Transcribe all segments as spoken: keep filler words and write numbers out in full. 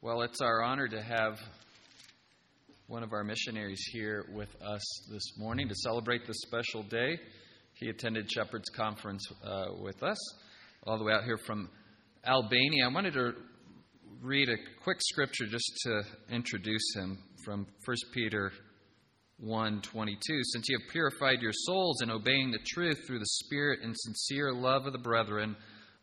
Well, it's our honor to have one of our missionaries here with us this morning to celebrate this special day. He attended Shepherd's Conference uh, with us, all the way out here from Albania. I wanted to read a quick scripture just to introduce him from First Peter one twenty-two. Since you have purified your souls in obeying the truth through the spirit and sincere love of the brethren,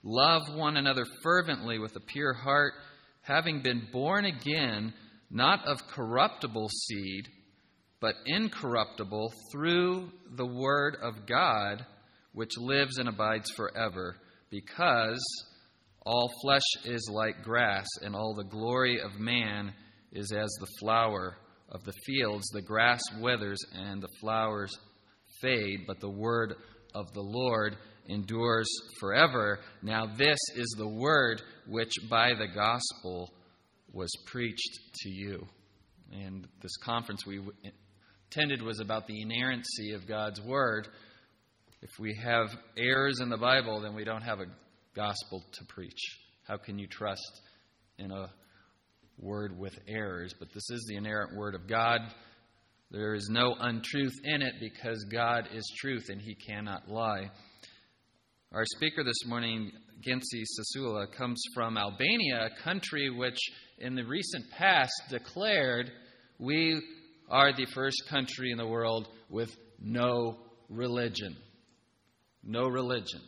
love one another fervently with a pure heart, having been born again, not of corruptible seed, but incorruptible through the word of God, which lives and abides forever, because all flesh is like grass, and all the glory of man is as the flower of the fields. The grass withers and the flowers fade, but the word of the Lord endures forever. Now this is the word which by the gospel was preached to you. And this conference we attended was about the inerrancy of God's word. If we have errors in the Bible, then we don't have a gospel to preach. How can you trust in a word with errors? But this is the inerrant word of God. There is no untruth in it because God is truth and he cannot lie. Our speaker this morning, Genci Cesula, comes from Albania, a country which in the recent past declared we are the first country in the world with no religion. No religion.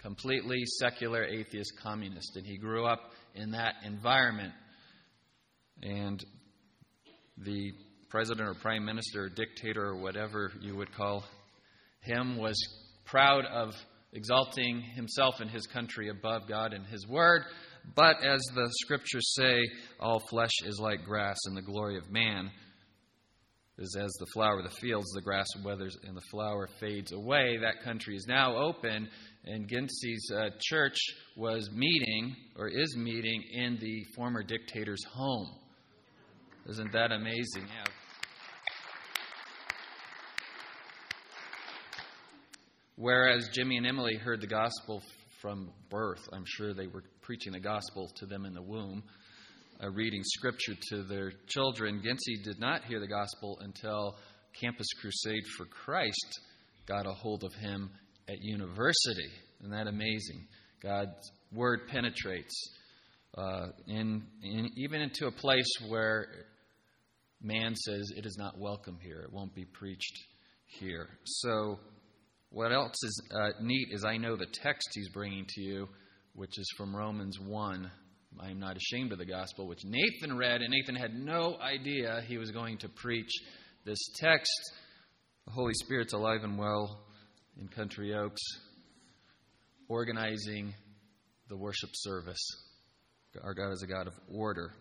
Completely secular, atheist, communist. And he grew up in that environment. And the president or prime minister or dictator or whatever you would call him was proud of exalting himself and his country above God and his word. But as the scriptures say, all flesh is like grass, and the glory of man is as the flower of the fields. The grass withers and the flower fades away. That country is now open, and Genci's uh, church was meeting, or is meeting, in the former dictator's home. Isn't that amazing? Yeah. Whereas Jimmy and Emily heard the gospel from birth, I'm sure they were preaching the gospel to them in the womb, uh, reading scripture to their children. Genci did not hear the gospel until Campus Crusade for Christ got a hold of him at university. Isn't that amazing? God's word penetrates uh, in, in even into a place where man says it is not welcome here. It won't be preached here. So what else is uh, neat is I know the text he's bringing to you, which is from Romans one. I am not ashamed of the gospel, which Nathan read, and Nathan had no idea he was going to preach this text. The Holy Spirit's alive and well in Country Oaks, organizing the worship service. Our God is a God of order.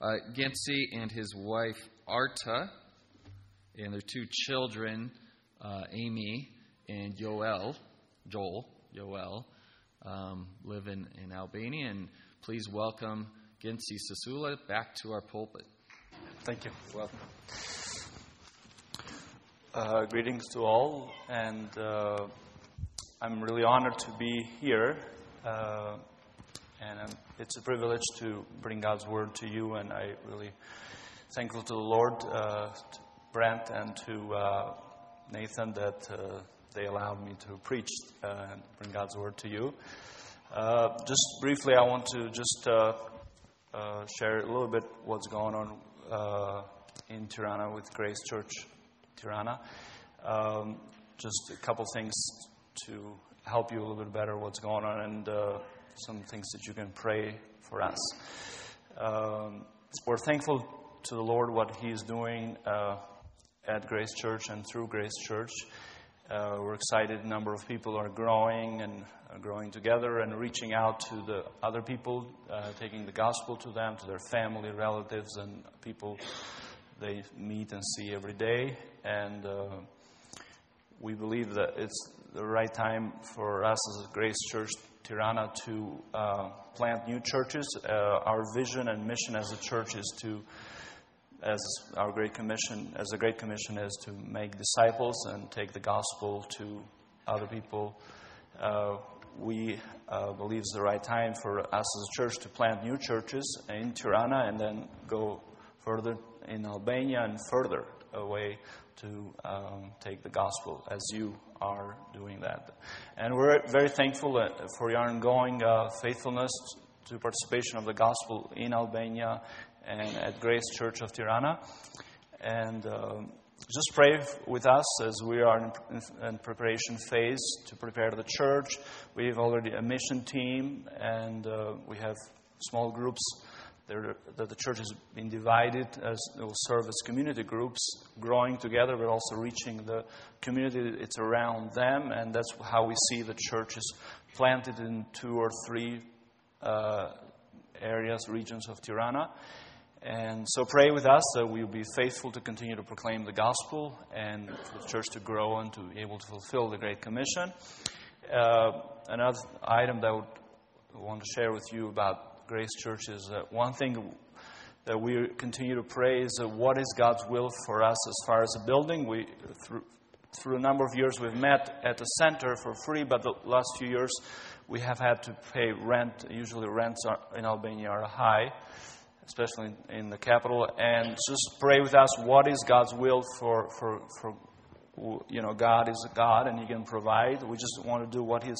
Uh, Genci and his wife, Arta, and their two children, uh, Amy and Joel, Joel, Joel, um, live in, in Albania. And please welcome Genci Cesula back to our pulpit. Thank you. Welcome. Uh, greetings to all. And uh, I'm really honored to be here. Uh, and I'm, it's a privilege to bring God's word to you. And I'm really thankful to the Lord, uh, to Brent, and to uh, Nathan that Uh, they allowed me to preach uh, and bring God's word to you. Uh, just briefly, I want to just uh, uh, share a little bit what's going on uh, in Tirana with Grace Church Tirana. Um, just a couple things to help you a little bit better what's going on, and uh, some things that you can pray for us. Um, we're thankful to the Lord what He is doing uh, at Grace Church and through Grace Church. Uh, we're excited. A number of people are growing and are growing together and reaching out to the other people, uh, taking the gospel to them, to their family, relatives, and people they meet and see every day. And uh, we believe that it's the right time for us as Grace Church Tirana to uh, plant new churches. Uh, our vision and mission as a church is to As our Great Commission, as the Great Commission is to make disciples and take the gospel to other people uh, we uh, believe it's the right time for us as a church to plant new churches in Tirana and then go further in Albania and further away to um, take the gospel as you are doing that. And we're very thankful for your ongoing uh, faithfulness to participation of the gospel in Albania and at Grace Church of Tirana. And um, just pray with us as we are in, in preparation phase to prepare the church. We have already a mission team, and uh, we have small groups that the church has been divided. As it will serve as community groups, growing together, but also reaching the community that's around them. And that's how we see the church is planted in two or three uh, areas, regions of Tirana. And so pray with us that we will be faithful to continue to proclaim the gospel and for the church to grow and to be able to fulfill the Great Commission. Uh, another item that I would want to share with you about Grace Church is that one thing that we continue to pray is uh, what is God's will for us as far as a building. We through, through a number of years we've met at the center for free, but the last few years we have had to pay rent. Usually rents are, in Albania are high, especially in the capital, and just pray with us what is God's will for, for, for, you know, God is a God and He can provide. We just want to do what He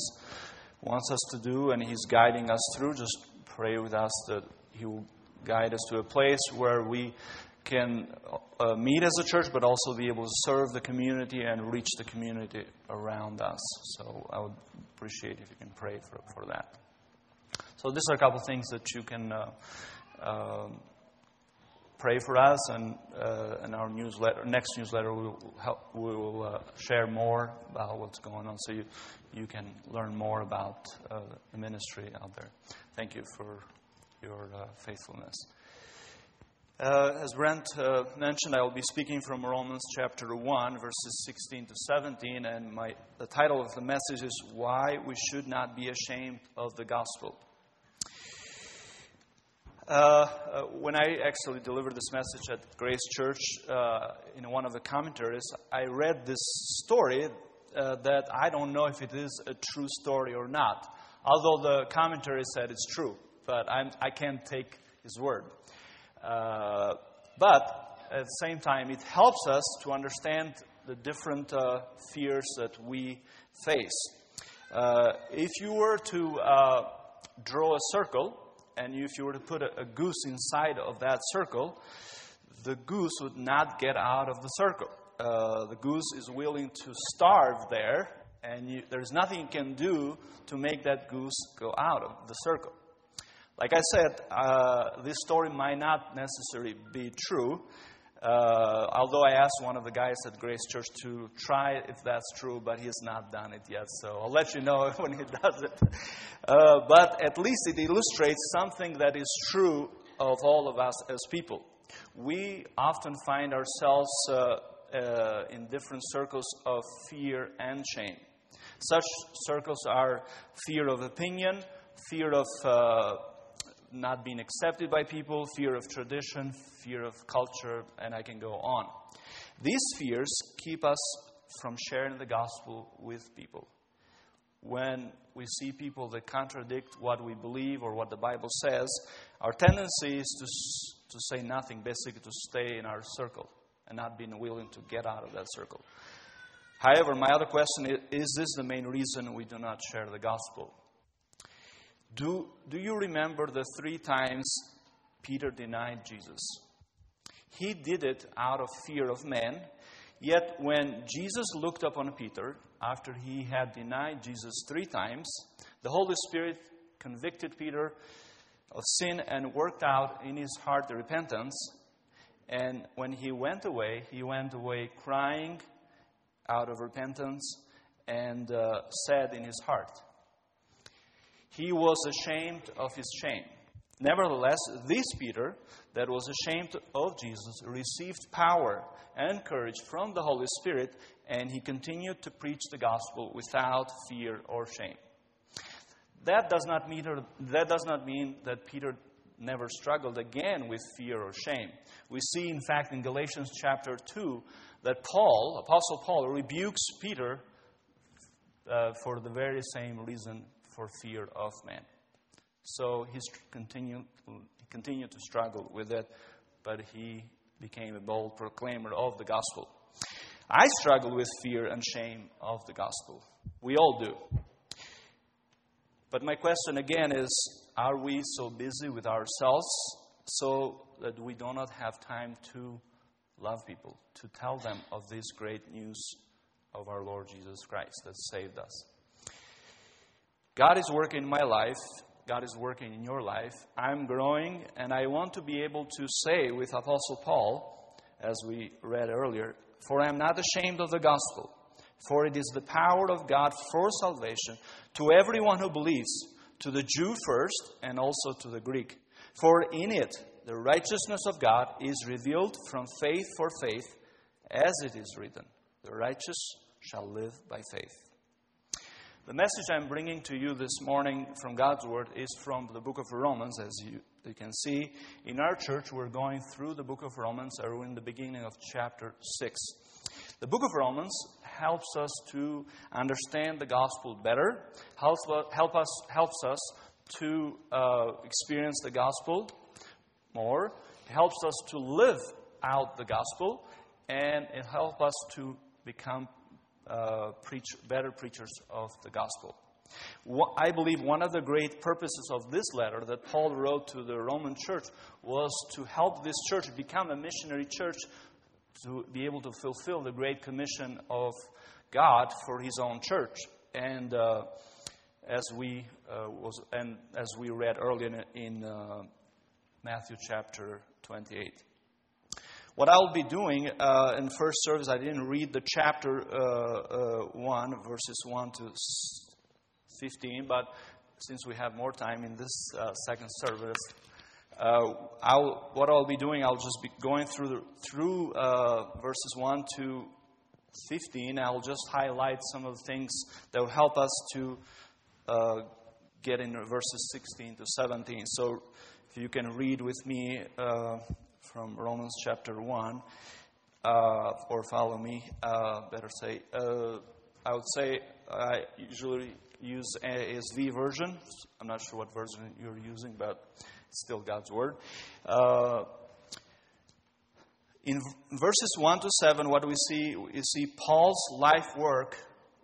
wants us to do, and He's guiding us through. Just pray with us that He will guide us to a place where we can uh, meet as a church, but also be able to serve the community and reach the community around us. So I would appreciate if you can pray for, for that. So these are a couple things that you can... Uh, Uh, pray for us, and uh, in our newsletter, next newsletter, we will, help, we will uh, share more about what's going on, so you, you can learn more about uh, the ministry out there. Thank you for your uh, faithfulness. Uh, as Brent uh, mentioned, I will be speaking from Romans chapter one, verses sixteen to seventeen, and my, the title of the message is "Why We Should Not Be Ashamed of the Gospel." Uh, uh, when I actually delivered this message at Grace Church, uh, in one of the commentaries, I read this story uh, that I don't know if it is a true story or not, although the commentary said it's true, but I'm, I can't take his word. Uh, but at the same time, it helps us to understand the different uh, fears that we face. Uh, if you were to uh, draw a circle, and if you were to put a goose inside of that circle, the goose would not get out of the circle. Uh, the goose is willing to starve there, and you, there's nothing you can do to make that goose go out of the circle. Like I said, uh, this story might not necessarily be true, uh, although I asked one of the guys at Grace Church to try if that's true, but he has not done it yet, so I'll let you know when he does it. Uh, but at least it illustrates something that is true of all of us as people. We often find ourselves uh, uh, in different circles of fear and shame. Such circles are fear of opinion, fear of uh, not being accepted by people, fear of tradition, fear of culture, and I can go on. These fears keep us from sharing the gospel with people. When we see people that contradict what we believe or what the Bible says, our tendency is to to say nothing, basically to stay in our circle and not being willing to get out of that circle. However, my other question is, is this the main reason we do not share the gospel? Do, do you remember the three times Peter denied Jesus? He did it out of fear of man, yet when Jesus looked upon Peter, after he had denied Jesus three times, the Holy Spirit convicted Peter of sin and worked out in his heart the repentance. And when he went away, he went away crying out of repentance and uh, sad in his heart. He was ashamed of his shame. Nevertheless, this Peter that was ashamed of Jesus received power and courage from the Holy Spirit, and he continued to preach the gospel without fear or shame. That does not mean, that does not mean that Peter never struggled again with fear or shame. We see, in fact, in Galatians chapter two that Paul, Apostle Paul, rebukes Peter uh, for the very same reason, for fear of man. So he continued, he continued to struggle with it, but he became a bold proclaimer of the gospel. I struggle with fear and shame of the gospel. We all do. But my question again is, are we so busy with ourselves so that we do not have time to love people, to tell them of this great news of our Lord Jesus Christ that saved us? God is working in my life. God is working in your life. I'm growing, and I want to be able to say with Apostle Paul, as we read earlier, "For I am not ashamed of the gospel, for it is the power of God for salvation to everyone who believes, to the Jew first and also to the Greek. For in it the righteousness of God is revealed from faith for faith, as it is written, the righteous shall live by faith." The message I'm bringing to you this morning from God's Word is from the book of Romans. As you, you can see, in our church we're going through the book of Romans, or in the beginning of chapter six. The book of Romans helps us to understand the gospel better, helps, help us, helps us to uh, experience the gospel more, helps us to live out the gospel, and it helps us to become uh, preach, better preachers of the gospel. What, I believe one of the great purposes of this letter that Paul wrote to the Roman church was to help this church become a missionary church, to be able to fulfill the great commission of God for His own church. And uh, as we uh, was and as we read earlier in uh, Matthew chapter twenty-eight. What I'll be doing uh, in first service, I didn't read the chapter uh, uh, one, verses one to fifteen, but since we have more time in this uh, second service, uh, I'll, what I'll be doing, I'll just be going through the, through uh, verses one to fifteen. I'll just highlight some of the things that will help us to uh, get in verses sixteen to seventeen. So if you can read with me Uh, from Romans chapter one, uh, or follow me, uh, better say. Uh, I would say I usually use A S V version. I'm not sure what version you're using, but it's still God's Word. Uh, in v- verses one to seven, what do we see? We see Paul's life work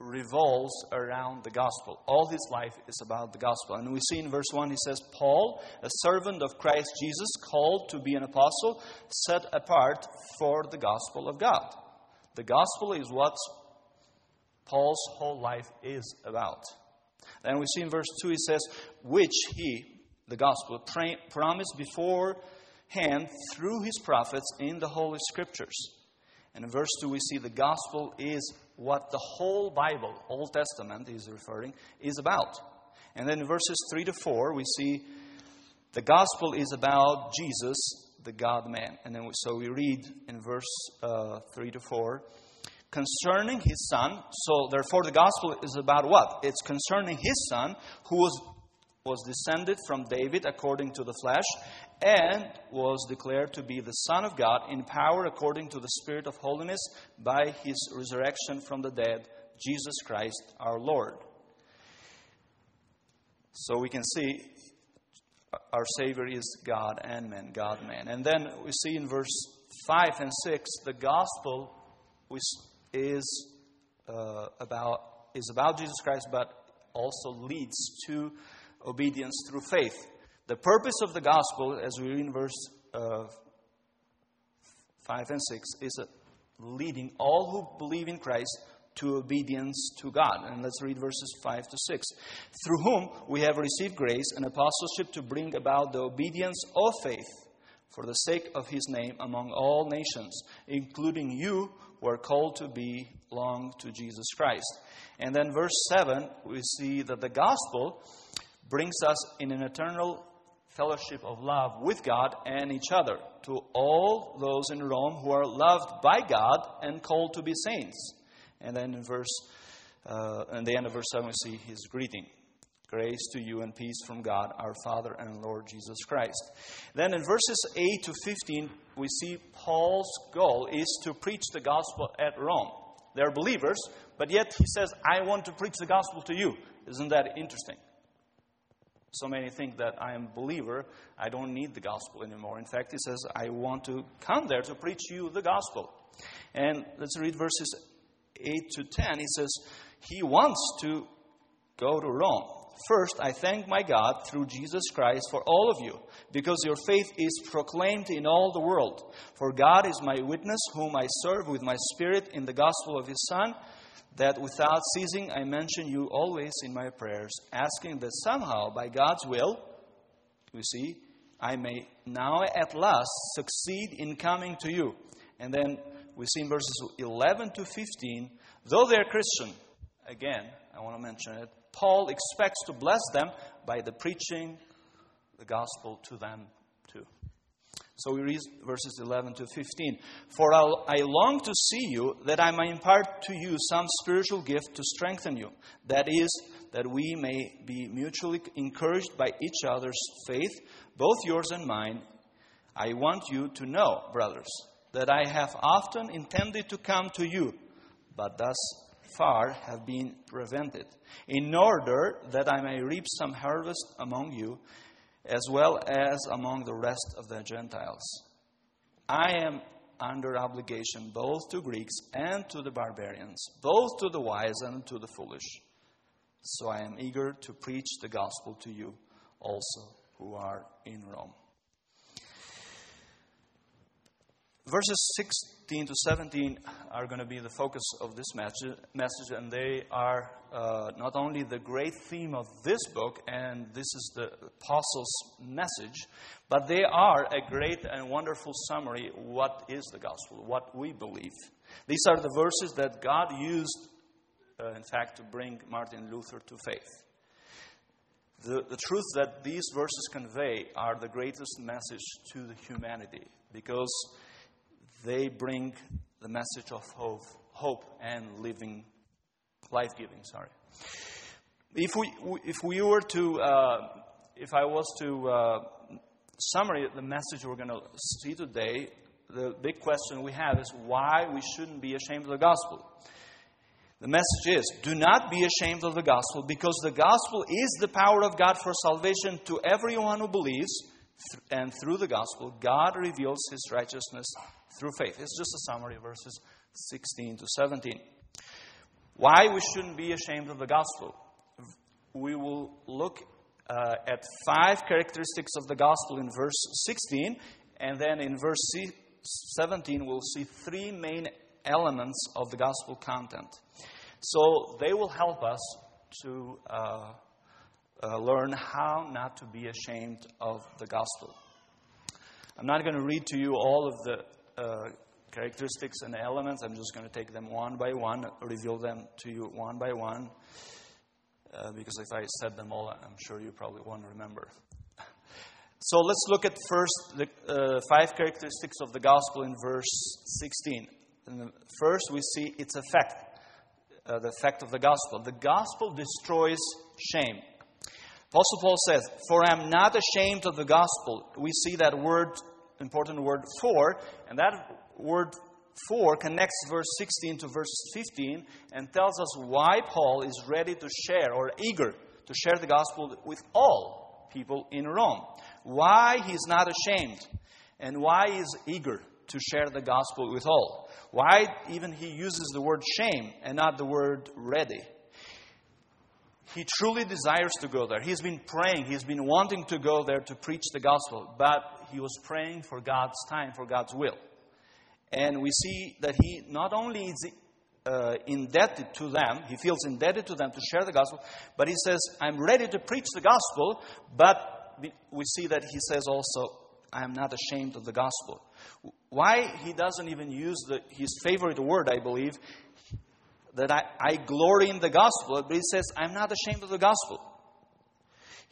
revolves around the gospel. All his life is about the gospel. And we see in verse one, he says, "Paul, a servant of Christ Jesus, called to be an apostle, set apart for the gospel of God." The gospel is what Paul's whole life is about. Then we see in verse two, he says, "Which he," the gospel, "pra- promised beforehand through his prophets in the Holy Scriptures." And in verse two, we see the gospel is what the whole Bible, Old Testament is referring, is about. And then in verses three to four, we see the gospel is about Jesus, the God-man. And then we, so we read in verse uh, three to four, "Concerning his son," so therefore the gospel is about what? It's concerning his son, who was, was descended from David according to the flesh, and was declared to be the Son of God in power according to the Spirit of holiness by His resurrection from the dead, Jesus Christ our Lord. So we can see our Savior is God and man, God-man. And then we see in verse five and six, the gospel is uh, about is about Jesus Christ, but also leads to obedience through faith. The purpose of the gospel, as we read in verse uh, five and six, is uh, leading all who believe in Christ to obedience to God. And let's read verses five to six. "Through whom we have received grace and apostleship to bring about the obedience of faith for the sake of His name among all nations, including you who are called to belong to Jesus Christ." And then verse seven, we see that the gospel brings us in an eternal fellowship of love with God and each other, to all those in Rome who are loved by God and called to be saints. And then in verse, uh, in the end of verse seven, we see his greeting. "Grace to you and peace from God, our Father and Lord Jesus Christ." Then in verses eight to fifteen, we see Paul's goal is to preach the gospel at Rome. They're believers, but yet he says, "I want to preach the gospel to you." Isn't that interesting? So many think that I am a believer. I don't need the gospel anymore. In fact, it says, I want to come there to preach you the gospel. And let's read verses eight to ten. It says, he wants to go to Rome. First, I thank my God through Jesus Christ for all of you, because your faith is proclaimed in all the world. For God is my witness, whom I serve with my spirit in the gospel of his Son, that without ceasing I mention you always in my prayers, asking that somehow by God's will, you see, I may now at last succeed in coming to you. And then we see in verses eleven to fifteen, though they're Christian, again, I want to mention it, Paul expects to bless them by the preaching the gospel to them too. So we read verses eleven to fifteen. For I long to see you, that I may impart to you some spiritual gift to strengthen you. That is, that we may be mutually encouraged by each other's faith, both yours and mine. I want you to know, brothers, that I have often intended to come to you, but thus far have been prevented, in order that I may reap some harvest among you, as well as among the rest of the Gentiles. I am under obligation both to Greeks and to the barbarians, both to the wise and to the foolish. So I am eager to preach the gospel to you also who are in Rome. Verses sixteen to seventeen are going to be the focus of this message, and they are uh, not only the great theme of this book, and this is the apostles' message, but they are a great and wonderful summary of what is the gospel, what we believe. These are the verses that God used, uh, in fact, to bring Martin Luther to faith. The, the truth that these verses convey are the greatest message to the humanity, because they bring the message of hope, hope and living, life-giving. Sorry. If we, if we were to, uh, if I was to uh, summarize the message we're going to see today, the big question we have is why we shouldn't be ashamed of the gospel. The message is: do not be ashamed of the gospel, because the gospel is the power of God for salvation to everyone who believes. And through the gospel, God reveals his righteousness through faith. It's just a summary of verses sixteen to seventeen. Why we shouldn't be ashamed of the gospel. We will look uh, at five characteristics of the gospel in verse sixteen. And then in verse seventeen, we'll see three main elements of the gospel content. So they will help us to Uh, Uh, learn how not to be ashamed of the gospel. I'm not going to read to you all of the uh, characteristics and elements. I'm just going to take them one by one, reveal them to you one by one, uh, because if I said them all, I'm sure you probably won't remember. So let's look at first the uh, five characteristics of the gospel in verse sixteen. And first, we see its effect, uh, the effect of the gospel. The gospel destroys shame. Apostle Paul says, for I am not ashamed of the gospel. We see that word, important word, for, and that word for connects verse sixteen to verse fifteen and tells us why Paul is ready to share or eager to share the gospel with all people in Rome. Why he's not ashamed and why he's eager to share the gospel with all. Why even he uses the word shame and not the word ready. He truly desires to go there. He's been praying. He's been wanting to go there to preach the gospel. But he was praying for God's time, for God's will. And we see that he not only is uh, indebted to them, he feels indebted to them to share the gospel, but he says, I'm ready to preach the gospel. But we see that he says also, I'm not ashamed of the gospel. Why he doesn't even use the, his favorite word, I believe, that I, I glory in the gospel, but he says, I'm not ashamed of the gospel.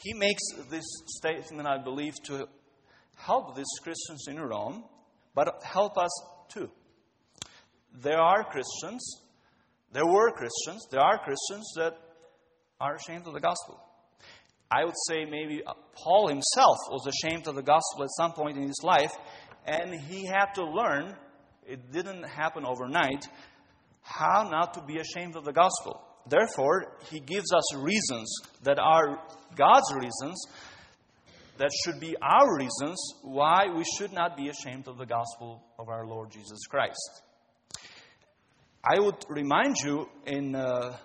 He makes this statement, I believe, to help these Christians in Rome, but help us too. There are Christians, there were Christians, there are Christians that are ashamed of the gospel. I would say maybe Paul himself was ashamed of the gospel at some point in his life, and he had to learn, it didn't happen overnight, how not to be ashamed of the gospel. Therefore, he gives us reasons that are God's reasons, that should be our reasons why we should not be ashamed of the gospel of our Lord Jesus Christ. I would remind you in uh,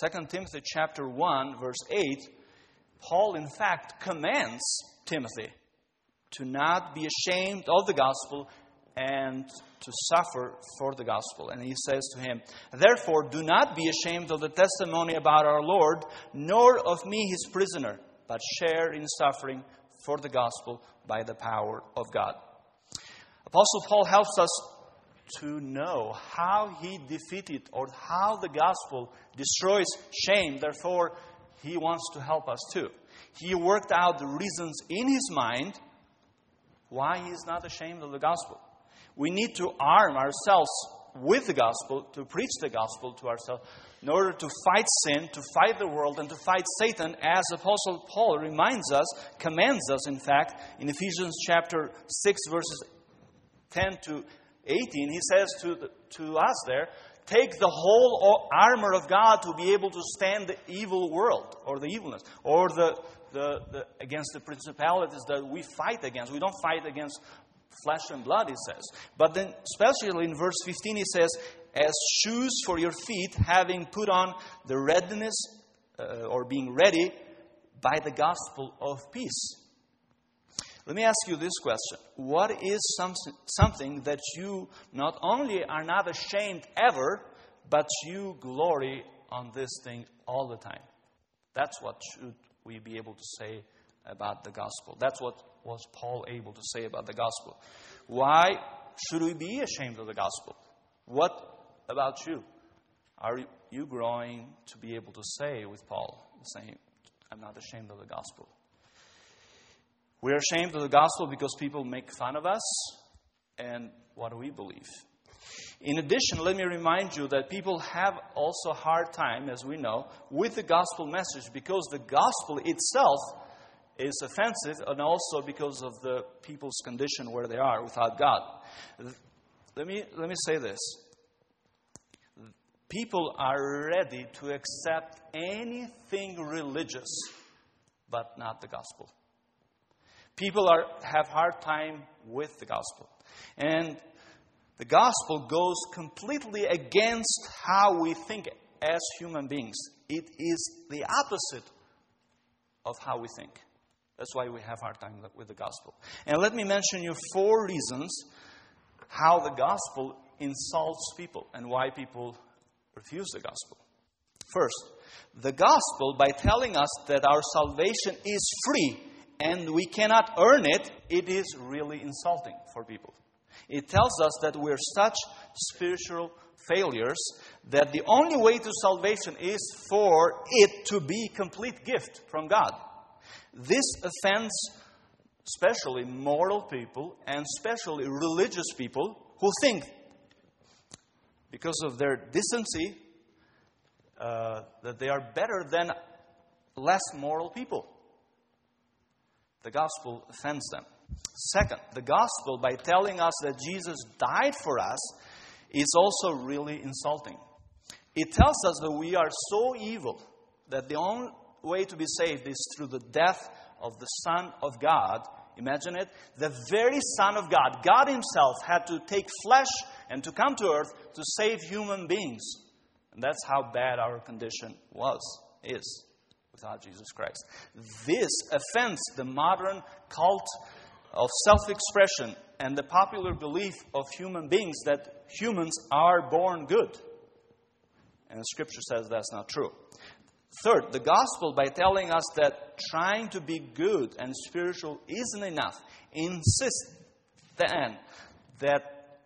Second Timothy chapter one, verse eight, Paul in fact commands Timothy to not be ashamed of the gospel and to suffer for the gospel. And he says to him, "Therefore, do not be ashamed of the testimony about our Lord, nor of me his prisoner, but share in suffering for the gospel by the power of God." Apostle Paul helps us to know how he defeated or how the gospel destroys shame. Therefore, he wants to help us too. He worked out the reasons in his mind why he is not ashamed of the gospel. We need to arm ourselves with the gospel, to preach the gospel to ourselves, in order to fight sin, to fight the world, and to fight Satan, as Apostle Paul reminds us, commands us, in fact, in Ephesians chapter six, verses ten to eighteen, he says to, the, to us there, "Take the whole armor of God to be able to stand the evil world," or the evilness, or the, the, the against the principalities that we fight against. We don't fight against flesh and blood, he says. But then, especially in verse fifteen, he says, "As shoes for your feet, having put on the readiness, uh, or being ready, by the gospel of peace." Let me ask you this question. What is some, something that you not only are not ashamed ever, but you glory on this thing all the time? That's what should we be able to say about the gospel. That's what was Paul able to say about the gospel. Why should we be ashamed of the gospel? What about you? Are you growing to be able to say with Paul, saying, "I'm not ashamed of the gospel"? We are ashamed of the gospel because people make fun of us and what do we believe. In addition, let me remind you that people have also a hard time, as we know, with the gospel message because the gospel itself is offensive, and also because of the people's condition where they are without God. Let me, let me say this. People are ready to accept anything religious, but not the gospel. People are have hard time with the gospel. And the gospel goes completely against how we think as human beings. It is the opposite of how we think. That's why we have a hard time with the gospel. And let me mention you four reasons how the gospel insults people and why people refuse the gospel. First, the gospel, by telling us that our salvation is free and we cannot earn it, it is really insulting for people. It tells us that we're such spiritual failures that the only way to salvation is for it to be a complete gift from God. This offends especially moral people and especially religious people who think, because of their decency, uh, that they are better than less moral people. The gospel offends them. Second, the gospel, by telling us that Jesus died for us, is also really insulting. It tells us that we are so evil that the only way to be saved is through the death of the Son of God. Imagine it. The very Son of God, God himself, had to take flesh and to come to earth to save human beings. And that's how bad our condition was, is, without Jesus Christ. This offends the modern cult of self-expression and the popular belief of human beings that humans are born good. And the Scripture says that's not true. Third, the gospel, by telling us that trying to be good and spiritual isn't enough, insists then that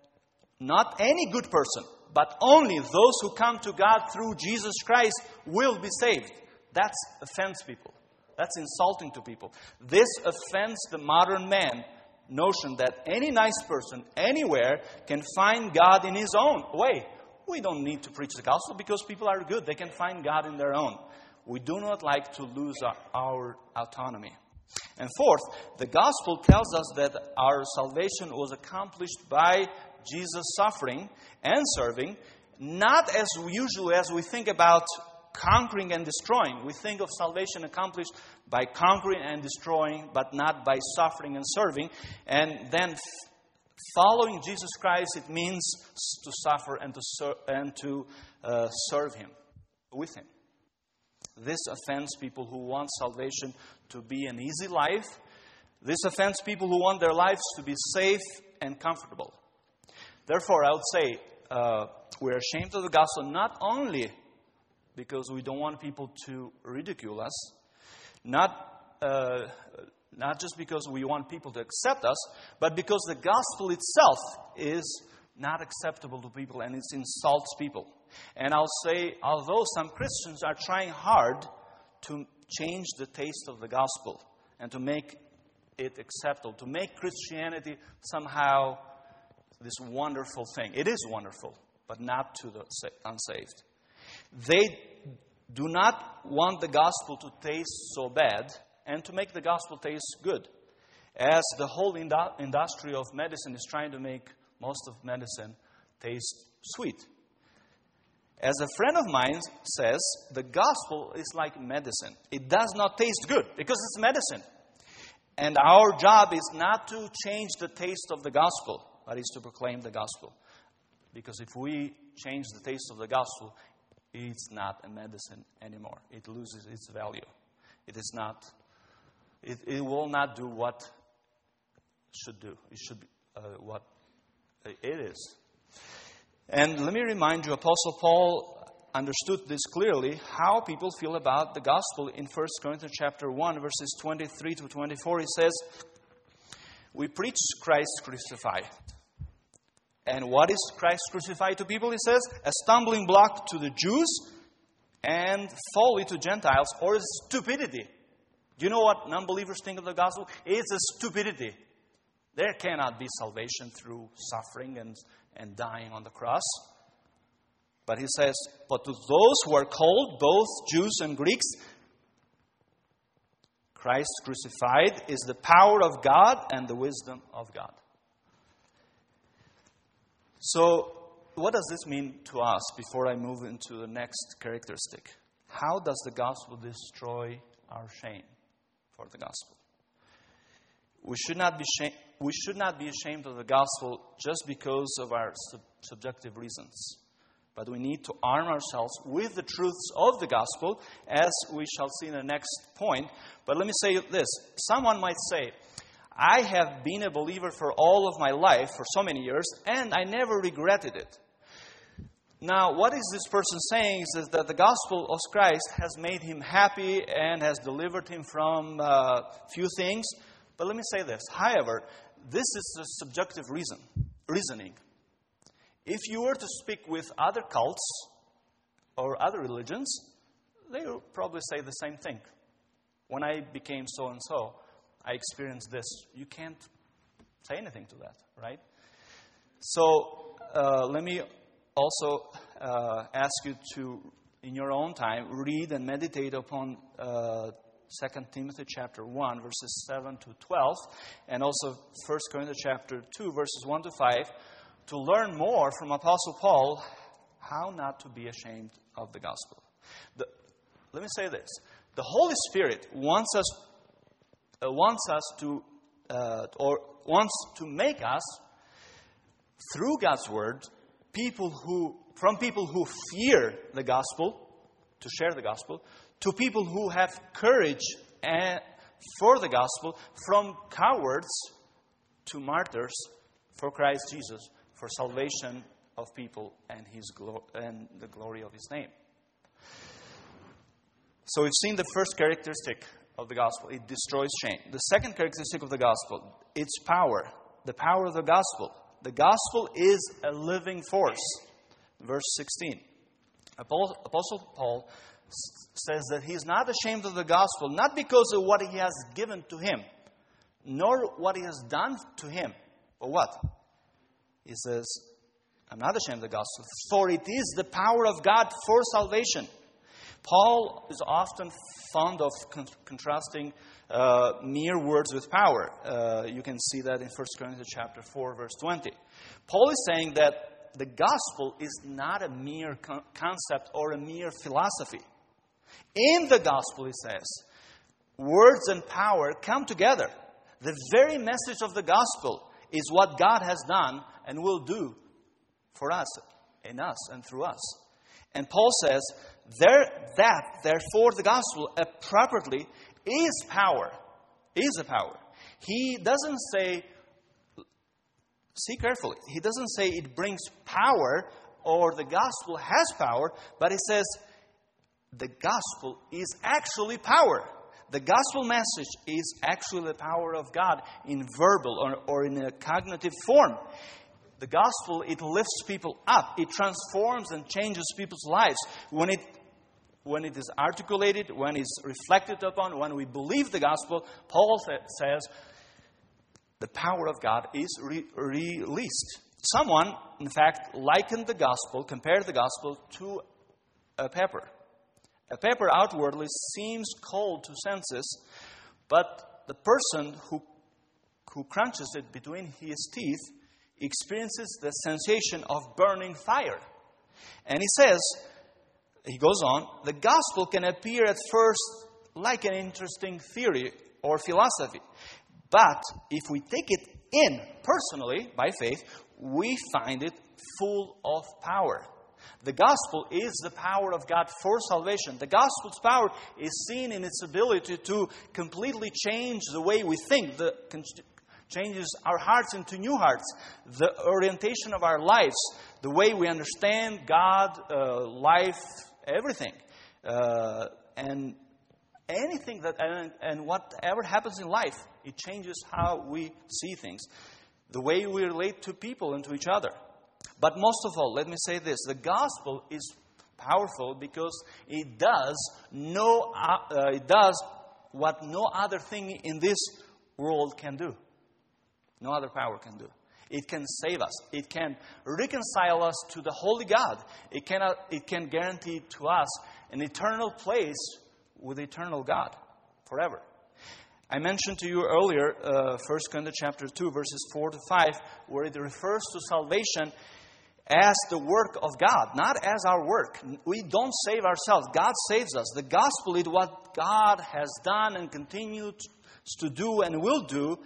not any good person, but only those who come to God through Jesus Christ will be saved. That offends people. That's insulting to people. This offends the modern man notion that any nice person anywhere can find God in his own way. We don't need to preach the gospel because people are good. They can find God in their own. We do not like to lose our, our autonomy. And fourth, the gospel tells us that our salvation was accomplished by Jesus' suffering and serving, not as usually as we think about conquering and destroying. We think of salvation accomplished by conquering and destroying, but not by suffering and serving. And then f- following Jesus Christ, it means to suffer and to, ser- and to uh, serve Him, with Him. This offends people who want salvation to be an easy life. This offends people who want their lives to be safe and comfortable. Therefore, I would say uh, we're ashamed of the gospel not only because we don't want people to ridicule us, not, uh, not just because we want people to accept us, but because the gospel itself is not acceptable to people and it insults people. And I'll say, although some Christians are trying hard to change the taste of the gospel and to make it acceptable, to make Christianity somehow this wonderful thing. It is wonderful, but not to the unsaved. They do not want the gospel to taste so bad and to make the gospel taste good, as the whole indu- industry of medicine is trying to make most of medicine taste sweet. As a friend of mine says, the gospel is like medicine. It does not taste good because it's medicine. And our job is not to change the taste of the gospel, but is to proclaim the gospel. Because if we change the taste of the gospel, it's not a medicine anymore. It loses its value. It is not. It, it will not do what it should do. It should be uh, what it is. And let me remind you, Apostle Paul understood this clearly, how people feel about the gospel in First Corinthians chapter one, verses twenty-three to twenty-four. He says, we preach Christ crucified. And what is Christ crucified to people? He says, a stumbling block to the Jews and folly to Gentiles, or stupidity. Do you know what non-believers think of the gospel? It's a stupidity. There cannot be salvation through suffering and, and dying on the cross. But he says, but to those who are called, both Jews and Greeks, Christ crucified is the power of God and the wisdom of God. So, what does this mean to us before I move into the next characteristic? How does the gospel destroy our shame for the gospel? We should not be shame, we should not be ashamed of the gospel just because of our sub- subjective reasons. But we need to arm ourselves with the truths of the gospel, as we shall see in the next point. But let me say this. Someone might say, I have been a believer for all of my life, for so many years, and I never regretted it. Now, what is this person saying is that the gospel of Christ has made him happy and has delivered him from uh, few things. But let me say this. However, this is a subjective reason, reasoning. If you were to speak with other cults or other religions, they would probably say the same thing. When I became so-and-so, I experienced this. You can't say anything to that, right? So uh, let me also uh, ask you to, in your own time, read and meditate upon uh, Second Timothy chapter one, verses seven to twelve, and also First Corinthians chapter two, verses one to five, to learn more from Apostle Paul how not to be ashamed of the gospel. The, let me say this. The Holy Spirit wants us uh, wants us to uh, or wants to make us, through God's word, people who from people who fear the gospel, to share the gospel, to people who have courage and, for the gospel, from cowards to martyrs for Christ Jesus, for salvation of people and his glo- and the glory of his name. So we've seen the first characteristic of the gospel. It destroys shame. The second characteristic of the gospel, its power. The power of the gospel. The gospel is a living force. Verse sixteen. Apostle Paul says that he's not ashamed of the gospel, not because of what he has given to him, nor what he has done to him. But what? He says, I'm not ashamed of the gospel, for it is the power of God for salvation. Paul is often fond of con- contrasting uh, mere words with power. Uh, you can see that in First Corinthians chapter four, verse twenty. Paul is saying that the gospel is not a mere con- concept or a mere philosophy. In the gospel, it says, words and power come together. The very message of the gospel is what God has done and will do for us, in us, and through us. And Paul says, there, that, therefore, the gospel, appropriately, is power. Is a power. He doesn't say, see carefully, he doesn't say it brings power or the gospel has power, but he says the gospel is actually power. The gospel message is actually the power of God in verbal or, or in a cognitive form. The gospel, it lifts people up. It transforms and changes people's lives. When it When it is articulated, when it's reflected upon, when we believe the gospel, Paul says the power of God is re- released. Someone, in fact, likened the gospel, compared the gospel to a pepper. A pepper outwardly seems cold to senses, but the person who, who crunches it between his teeth experiences the sensation of burning fire. And he says, he goes on, the gospel can appear at first like an interesting theory or philosophy. But if we take it in personally, by faith, we find it full of power. The gospel is the power of God for salvation. The gospel's power is seen in its ability to completely change the way we think, the changes our hearts into new hearts, the orientation of our lives, the way we understand God, uh, life, everything, uh, and anything that and, and whatever happens in life, it changes how we see things, the way we relate to people and to each other. But most of all, let me say this: the gospel is powerful because it does no uh, it does what no other thing in this world can do, no other power can do. It can save us. It can reconcile us to the holy God. It cannot. It can guarantee to us an eternal place with eternal God forever. I mentioned to you earlier, uh, First Corinthians chapter two, verses four to five, where it refers to salvation as the work of God, not as our work. We don't save ourselves. God saves us. The gospel is what God has done and continues to do and will do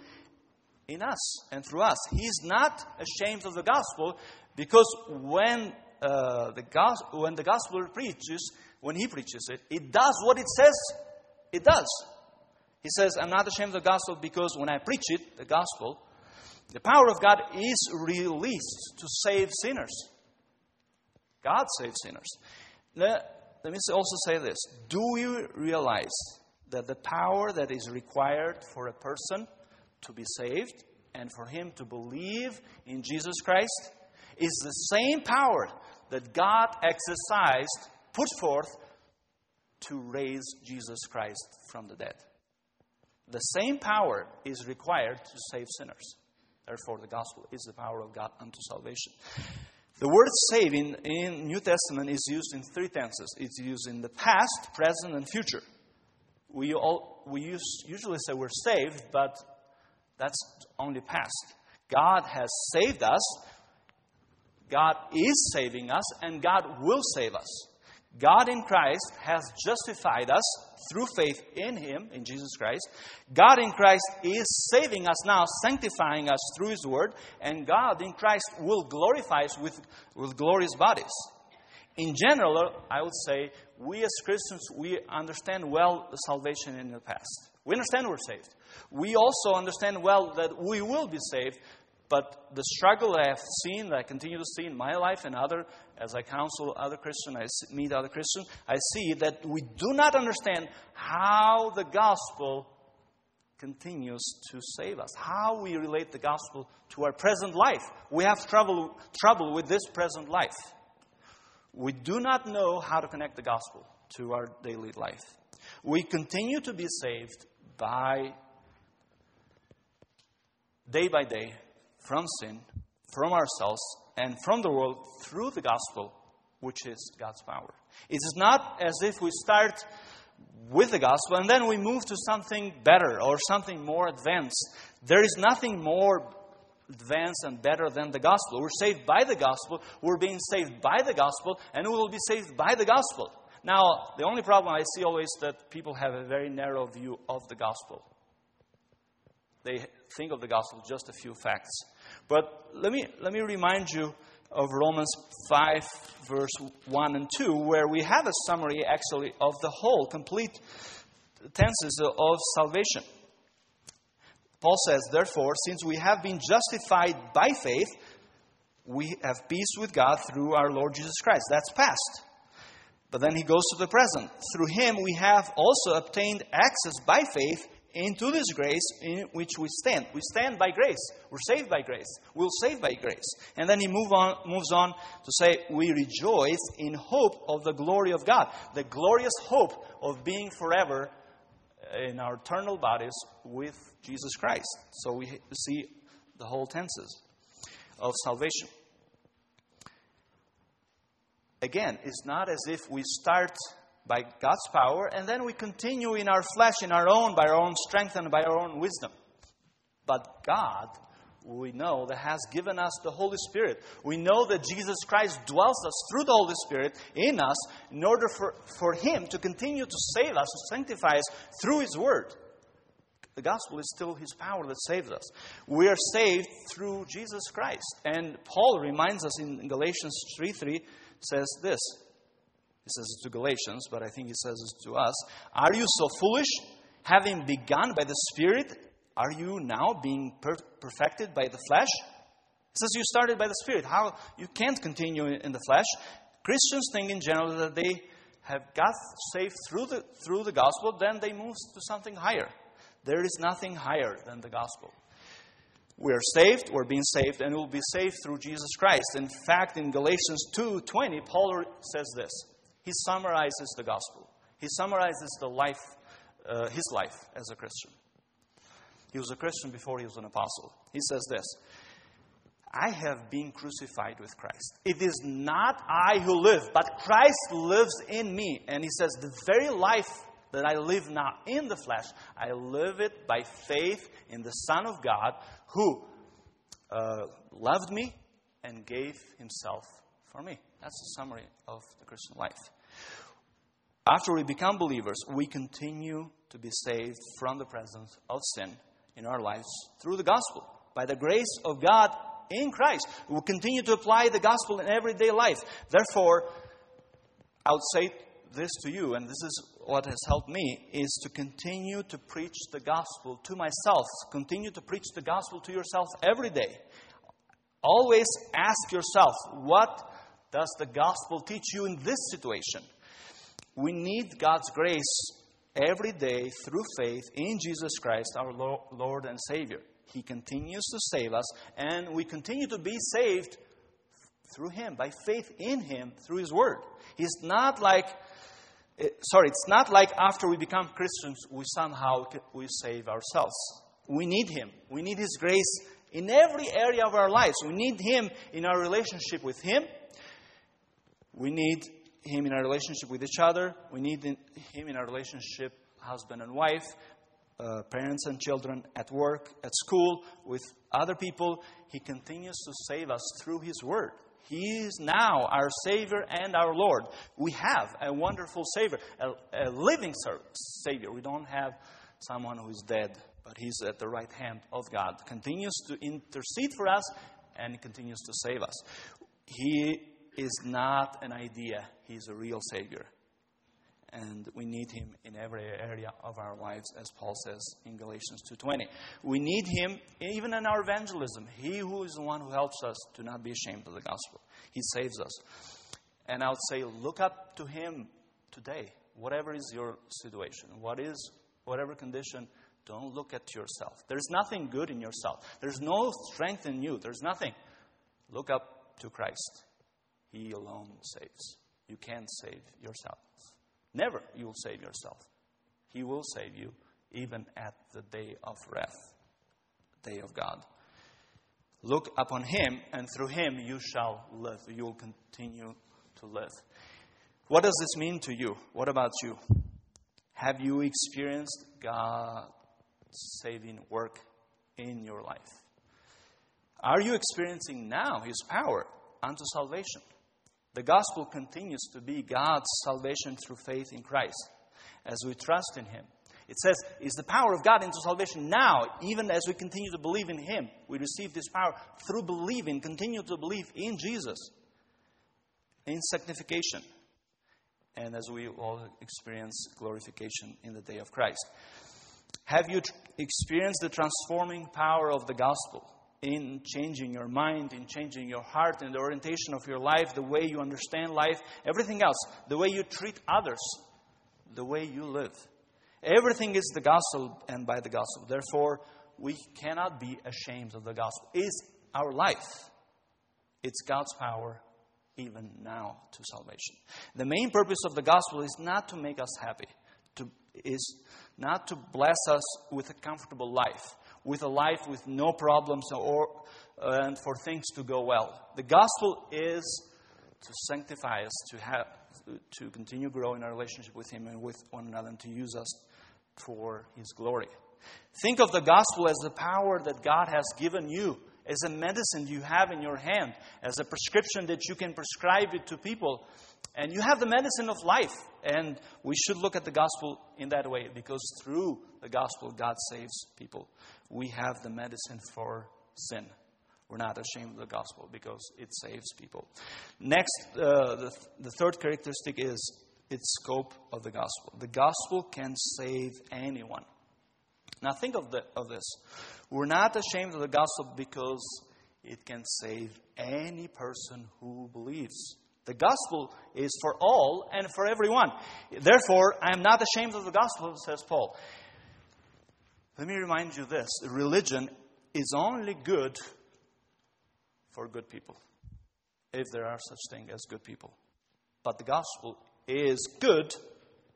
in us and through us. He's not ashamed of the gospel, because when uh, the gospel, when the gospel preaches, when he preaches it, it does what it says it does. He says, "I'm not ashamed of the gospel, because when I preach it, the gospel, the power of God is released to save sinners. God saves sinners." Now, let me also say this: do you realize that the power that is required for a person to be saved and for him to believe in Jesus Christ is the same power that God exercised, put forth to raise Jesus Christ from the dead. The same power is required to save sinners. Therefore, the gospel is the power of God unto salvation. The word "save" in, in New Testament is used in three tenses. It's used in the past, present, and future. We all we use, usually say we're saved, but that's only past. God has saved us. God is saving us, and God will save us. God in Christ has justified us through faith in Him, in Jesus Christ. God in Christ is saving us now, sanctifying us through His Word, and God in Christ will glorify us with, with glorious bodies. In general, I would say, we as Christians, we understand well the salvation in the past. We understand we're saved. We also understand well that we will be saved, but the struggle I have seen, that I continue to see in my life and other, as I counsel other Christians, I meet other Christians, I see that we do not understand how the gospel continues to save us, how we relate the gospel to our present life. We have trouble, trouble with this present life. We do not know how to connect the gospel to our daily life. We continue to be saved by day by day from sin, from ourselves, and from the world through the gospel, which is God's power. It is not as if we start with the gospel and then we move to something better or something more advanced. There is nothing more advanced and better than the gospel. We're saved by the gospel, we're being saved by the gospel, and we will be saved by the gospel. Now, the only problem I see always is that people have a very narrow view of the gospel. They think of the gospel just a few facts. But let me let me remind you of Romans five, verse one and two, where we have a summary, actually, of the whole, complete tenses of salvation. Paul says, therefore, since we have been justified by faith, we have peace with God through our Lord Jesus Christ. That's past. But then he goes to the present. Through him we have also obtained access by faith into this grace in which we stand. We stand by grace. We're saved by grace. We're saved by grace. And then he move on, moves on to say, we rejoice in hope of the glory of God. The glorious hope of being forever in our eternal bodies with Jesus Christ. So we see the whole tenses of salvation. Again, it's not as if we start by God's power, and then we continue in our flesh, in our own, by our own strength and by our own wisdom. But God, we know, that has given us the Holy Spirit. We know that Jesus Christ dwells us through the Holy Spirit in us in order for, for Him to continue to save us, to sanctify us through His Word. The gospel is still His power that saves us. We are saved through Jesus Christ. And Paul reminds us in Galatians three three, says this. He says it to Galatians, but I think he says it to us. Are you so foolish, having begun by the Spirit, are you now being per- perfected by the flesh? He says you started by the Spirit. How you can't continue in the flesh. Christians think in general that they have got saved through the through the gospel, then they move to something higher. There is nothing higher than the gospel. We are saved, we're being saved, and we'll be saved through Jesus Christ. In fact, in Galatians two twenty, Paul says this. He summarizes the gospel. He summarizes the life, uh, his life as a Christian. He was a Christian before he was an apostle. He says this, I have been crucified with Christ. It is not I who live, but Christ lives in me. And he says, the very life that I live now in the flesh, I live it by faith in the Son of God who uh, loved me and gave himself for me. That's the summary of the Christian life. After we become believers, we continue to be saved from the presence of sin in our lives through the gospel. By the grace of God in Christ, we continue to apply the gospel in everyday life. Therefore, I would say this to you, and this is what has helped me, is to continue to preach the gospel to myself. Continue to preach the gospel to yourself every day. Always ask yourself, what does the gospel teach you in this situation? We need God's grace every day through faith in Jesus Christ, our Lord and Savior. He continues to save us, and we continue to be saved through Him, by faith in Him, through His Word. It's not like, sorry, it's not like after we become Christians, we somehow we save ourselves. We need Him. We need His grace in every area of our lives. We need Him in our relationship with Him. We need Him in our relationship with each other. We need Him in our relationship, husband and wife, uh, parents and children, at work, at school, with other people. He continues to save us through His Word. He is now our Savior and our Lord. We have a wonderful Savior, a, a living Savior. We don't have someone who is dead, but He's at the right hand of God. Continues to intercede for us and continues to save us. He is not an idea. He is a real Savior. And we need Him in every area of our lives, as Paul says in Galatians two twenty. We need Him even in our evangelism. He who is the one who helps us to not be ashamed of the gospel. He saves us. And I would say, look up to Him today. Whatever is your situation, what is whatever condition, don't look at yourself. There's nothing good in yourself. There's no strength in you. There's nothing. Look up to Christ. He alone saves. You can't save yourself. Never you will save yourself. He will save you even at the day of wrath, day of God. Look upon Him, and through Him you shall live. You will continue to live. What does this mean to you? What about you? Have you experienced God's saving work in your life? Are you experiencing now His power unto salvation? The gospel continues to be God's salvation through faith in Christ as we trust in Him. It says, it's the power of God into salvation now, even as we continue to believe in Him. We receive this power through believing, continue to believe in Jesus, in sanctification, and as we all experience glorification in the day of Christ. Have you tr- experienced the transforming power of the gospel in changing your mind, in changing your heart, in the orientation of your life, the way you understand life, everything else, the way you treat others, the way you live? Everything is the gospel and by the gospel. Therefore, we cannot be ashamed of the gospel. It's our life. It's God's power even now to salvation. The main purpose of the gospel is not to make us happy. To, is not to bless us with a comfortable life. With a life with no problems or and for things to go well. The gospel is to sanctify us, to have, to continue growing our relationship with Him and with one another, and to use us for His glory. Think of the gospel as the power that God has given you, as a medicine you have in your hand, as a prescription that you can prescribe it to people. And you have the medicine of life. And we should look at the gospel in that way, because through the gospel, God saves people. We have the medicine for sin. We're not ashamed of the gospel because it saves people. Next, uh, the, th- the third characteristic is its scope of the gospel. The gospel can save anyone. Now think of, the, of this. We're not ashamed of the gospel because it can save any person who believes. The gospel is for all and for everyone. Therefore, I am not ashamed of the gospel, says Paul. Let me remind you this. Religion is only good for good people, if there are such thing as good people. But the gospel is good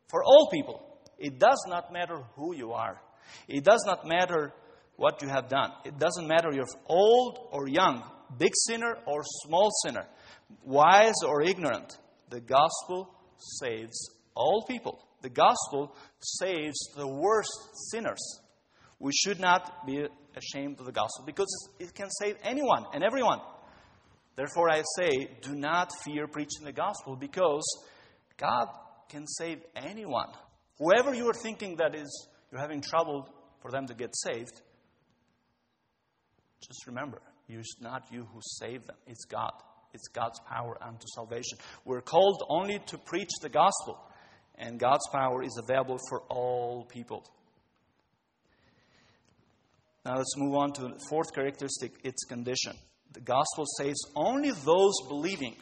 for all people. It does not matter who you are. It does not matter what you have done. It doesn't matter if you're old or young, big sinner or small sinner, wise or ignorant. The gospel saves all people. The gospel saves the worst sinners. We should not be ashamed of the gospel because it can save anyone and everyone. Therefore, I say, do not fear preaching the gospel because God can save anyone. Whoever you are thinking that is, you're having trouble for them to get saved, just remember, it's not you who saved them. It's God. It's God's power unto salvation. We're called only to preach the gospel, and God's power is available for all people. Now let's move on to the fourth characteristic, its condition. The gospel saves only those believing.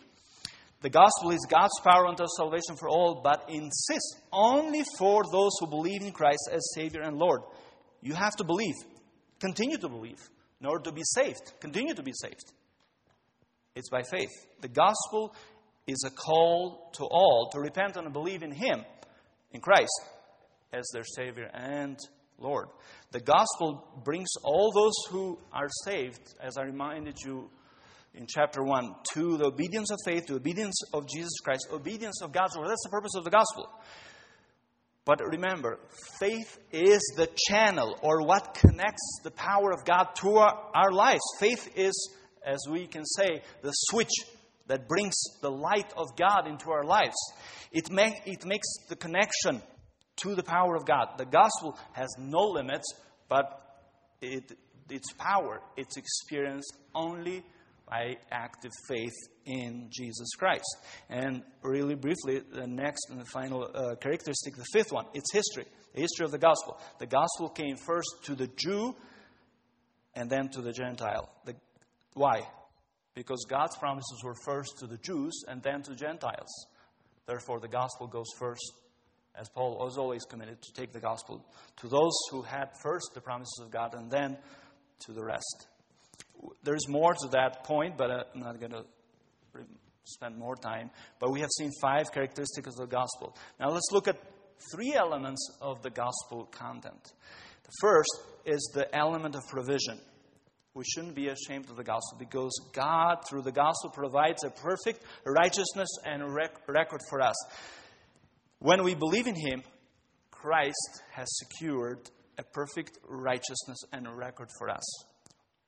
The gospel is God's power unto salvation for all, but insists only for those who believe in Christ as Savior and Lord. You have to believe. Continue to believe in order to be saved. Continue to be saved. It's by faith. The gospel is a call to all to repent and believe in Him, in Christ, as their Savior and Lord. The gospel brings all those who are saved, as I reminded you in chapter one, to the obedience of faith, to obedience of Jesus Christ, obedience of God's word. That's the purpose of the gospel. But remember, faith is the channel or what connects the power of God to our, our lives. Faith is, as we can say, the switch that brings the light of God into our lives. It, make, it makes the connection to the power of God. The gospel has no limits, but it, its power, it's experienced only by active faith in Jesus Christ. And really briefly, the next and the final uh, characteristic, the fifth one, it's history. The history of the gospel. The gospel came first to the Jew and then to the Gentile. The, why? Because God's promises were first to the Jews and then to Gentiles. Therefore, the gospel goes first, as Paul was always committed to take the gospel to those who had first the promises of God and then to the rest. There is more to that point, but I'm not going to spend more time. But we have seen five characteristics of the gospel. Now let's look at three elements of the gospel content. The first is the element of provision. We shouldn't be ashamed of the gospel because God, through the gospel, provides a perfect righteousness and rec- record for us. When we believe in Him, Christ has secured a perfect righteousness and record for us.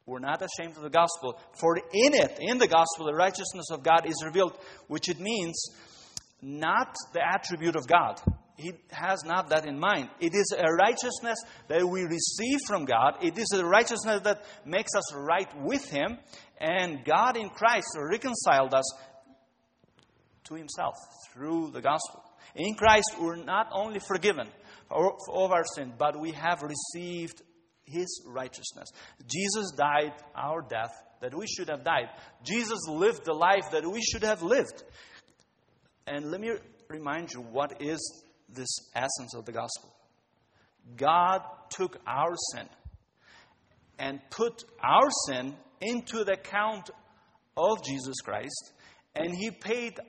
We're not ashamed of the gospel, for in it, in the gospel, the righteousness of God is revealed, which it means not the attribute of God. He has not that in mind. It is a righteousness that we receive from God. It is a righteousness that makes us right with Him. And God in Christ reconciled us to Himself through the gospel. In Christ, we're not only forgiven of our sin, but we have received His righteousness. Jesus died our death that we should have died. Jesus lived the life that we should have lived. And let me remind you what is this essence of the gospel. God took our sin and put our sin into the account of Jesus Christ, and He paid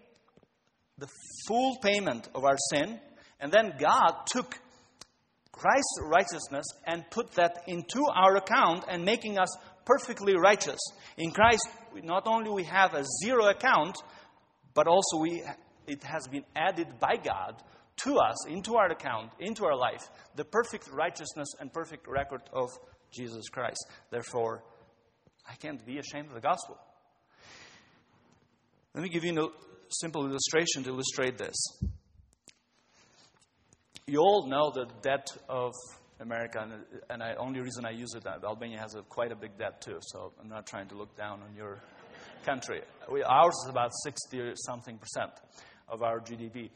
the full payment of our sin, and then God took Christ's righteousness and put that into our account and making us perfectly righteous. In Christ, not only we have a zero account, but also we it has been added by God to us, into our account, into our life, the perfect righteousness and perfect record of Jesus Christ. Therefore, I can't be ashamed of the gospel. Let me give you a simple illustration to illustrate this. You all know the debt of America, and the only reason I use it, Albania has a, quite a big debt too, so I'm not trying to look down on your country. We, ours is about sixty-something percent of our G D P.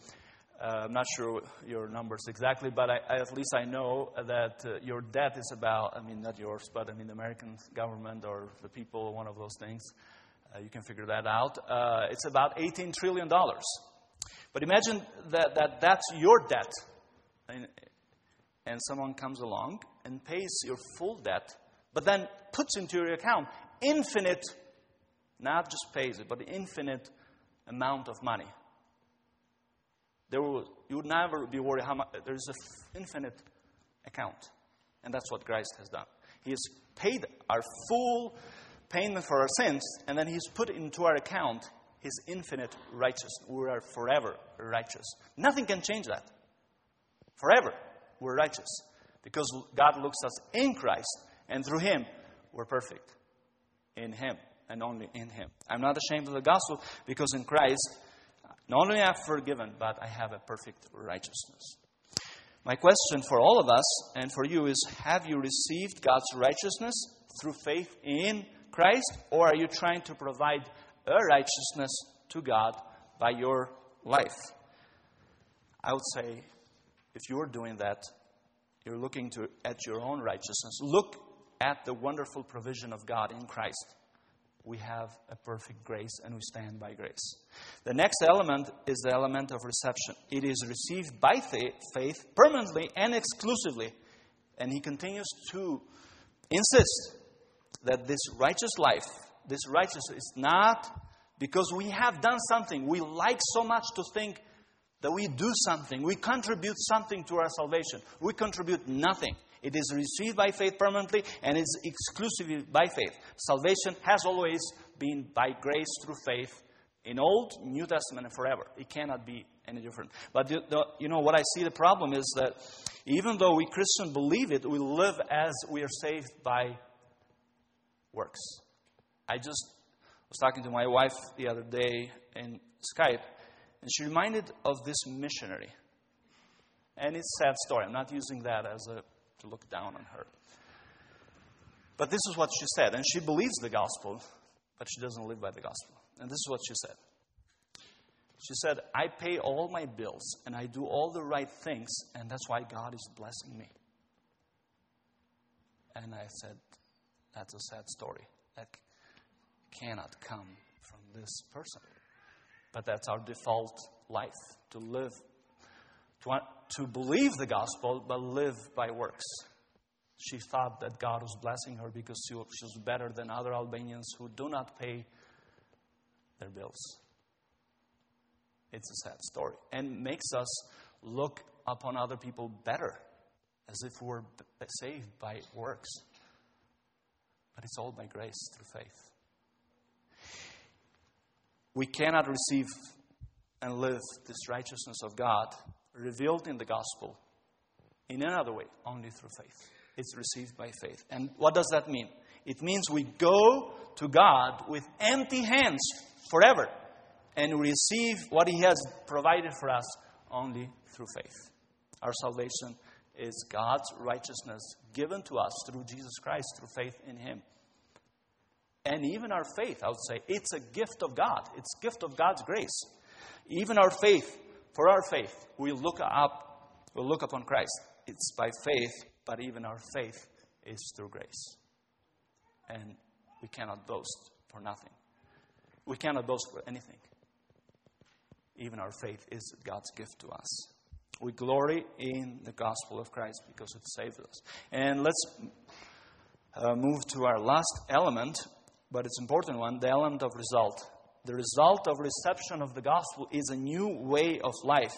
Uh, I'm not sure your numbers exactly, but I, I, at least I know that uh, your debt is about, I mean, not yours, but I mean the American government or the people, one of those things. Uh, you can figure that out. Uh, it's about eighteen trillion dollars. But imagine that, that that's your debt. And, and someone comes along and pays your full debt, but then puts into your account infinite, not just pays it, but infinite amount of money. There will, you would never be worried how much. There is an infinite account. And that's what Christ has done. He has paid our full payment for our sins, and then He's put into our account His infinite righteousness. We are forever righteous. Nothing can change that. Forever we're righteous. Because God looks us in Christ, and through Him we're perfect. In Him, and only in Him. I'm not ashamed of the gospel, because in Christ, not only am I forgiven, but I have a perfect righteousness. My question for all of us and for you is, have you received God's righteousness through faith in Christ? Or are you trying to provide a righteousness to God by your life? I would say, if you're doing that, you're looking to, at your own righteousness. Look at the wonderful provision of God in Christ. We have a perfect grace, and we stand by grace. The next element is the element of reception. It is received by faith permanently and exclusively. And he continues to insist that this righteous life, this righteousness is not because we have done something. We like so much to think that we do something. We contribute something to our salvation. We contribute nothing. It is received by faith permanently and is exclusively by faith. Salvation has always been by grace through faith in Old, New Testament, and forever. It cannot be any different. But the, the, you know what I see the problem is that even though we Christians believe it, we live as we are saved by works. I just was talking to my wife the other day in Skype, and she reminded of this missionary. And it's a sad story. I'm not using that as a to look down on her. But this is what she said. And she believes the gospel, but she doesn't live by the gospel. And this is what she said. She said, I pay all my bills, and I do all the right things, and that's why God is blessing me. And I said, that's a sad story. That cannot come from this person. But that's our default life, to live To, to believe the gospel, but live by works. She thought that God was blessing her because she, she was better than other Albanians who do not pay their bills. It's a sad story. And makes us look upon other people better, as if we're saved by works. But it's all by grace through faith. We cannot receive and live this righteousness of God revealed in the gospel in another way, only through faith. It's received by faith. And what does that mean? It means we go to God with empty hands forever and receive what He has provided for us only through faith. Our salvation is God's righteousness given to us through Jesus Christ, through faith in Him. And even our faith, I would say, it's a gift of God. It's a gift of God's grace. Even our faith, for our faith, we look up, we look upon Christ. It's by faith, but even our faith is through grace. And we cannot boast for nothing. We cannot boast for anything. Even our faith is God's gift to us. We glory in the gospel of Christ because it saved us. And let's uh, move to our last element, but it's an important one, the element of result. The result of reception of the gospel is a new way of life.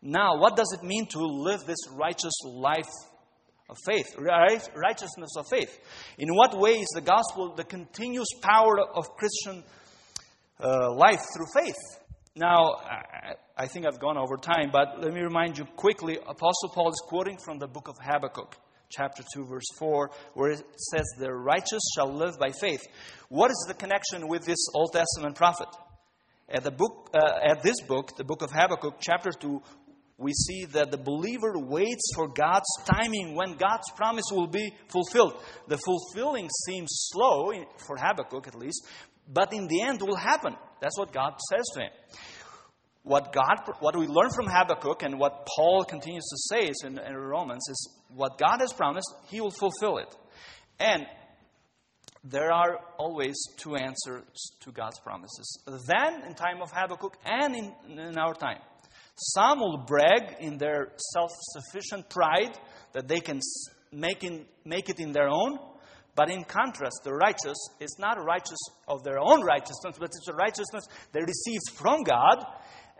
Now, what does it mean to live this righteous life of faith, righteousness of faith? In what way is the gospel the continuous power of Christian uh, life through faith? Now, I, I think I've gone over time, but let me remind you quickly, Apostle Paul is quoting from the book of Habakkuk, chapter two, verse four, where it says, the righteous shall live by faith. What is the connection with this Old Testament prophet? At the book, uh, at this book, the book of Habakkuk, chapter two, we see that the believer waits for God's timing when God's promise will be fulfilled. The fulfilling seems slow, for Habakkuk at least, but in the end will happen. That's what God says to him. What God, what we learn from Habakkuk and what Paul continues to say is in, in Romans is what God has promised, He will fulfill it. And there are always two answers to God's promises. Then, in time of Habakkuk and in, in our time. Some will brag in their self-sufficient pride that they can make, in, make it in their own. But in contrast, the righteous is not righteous of their own righteousness, but it's a righteousness they received from God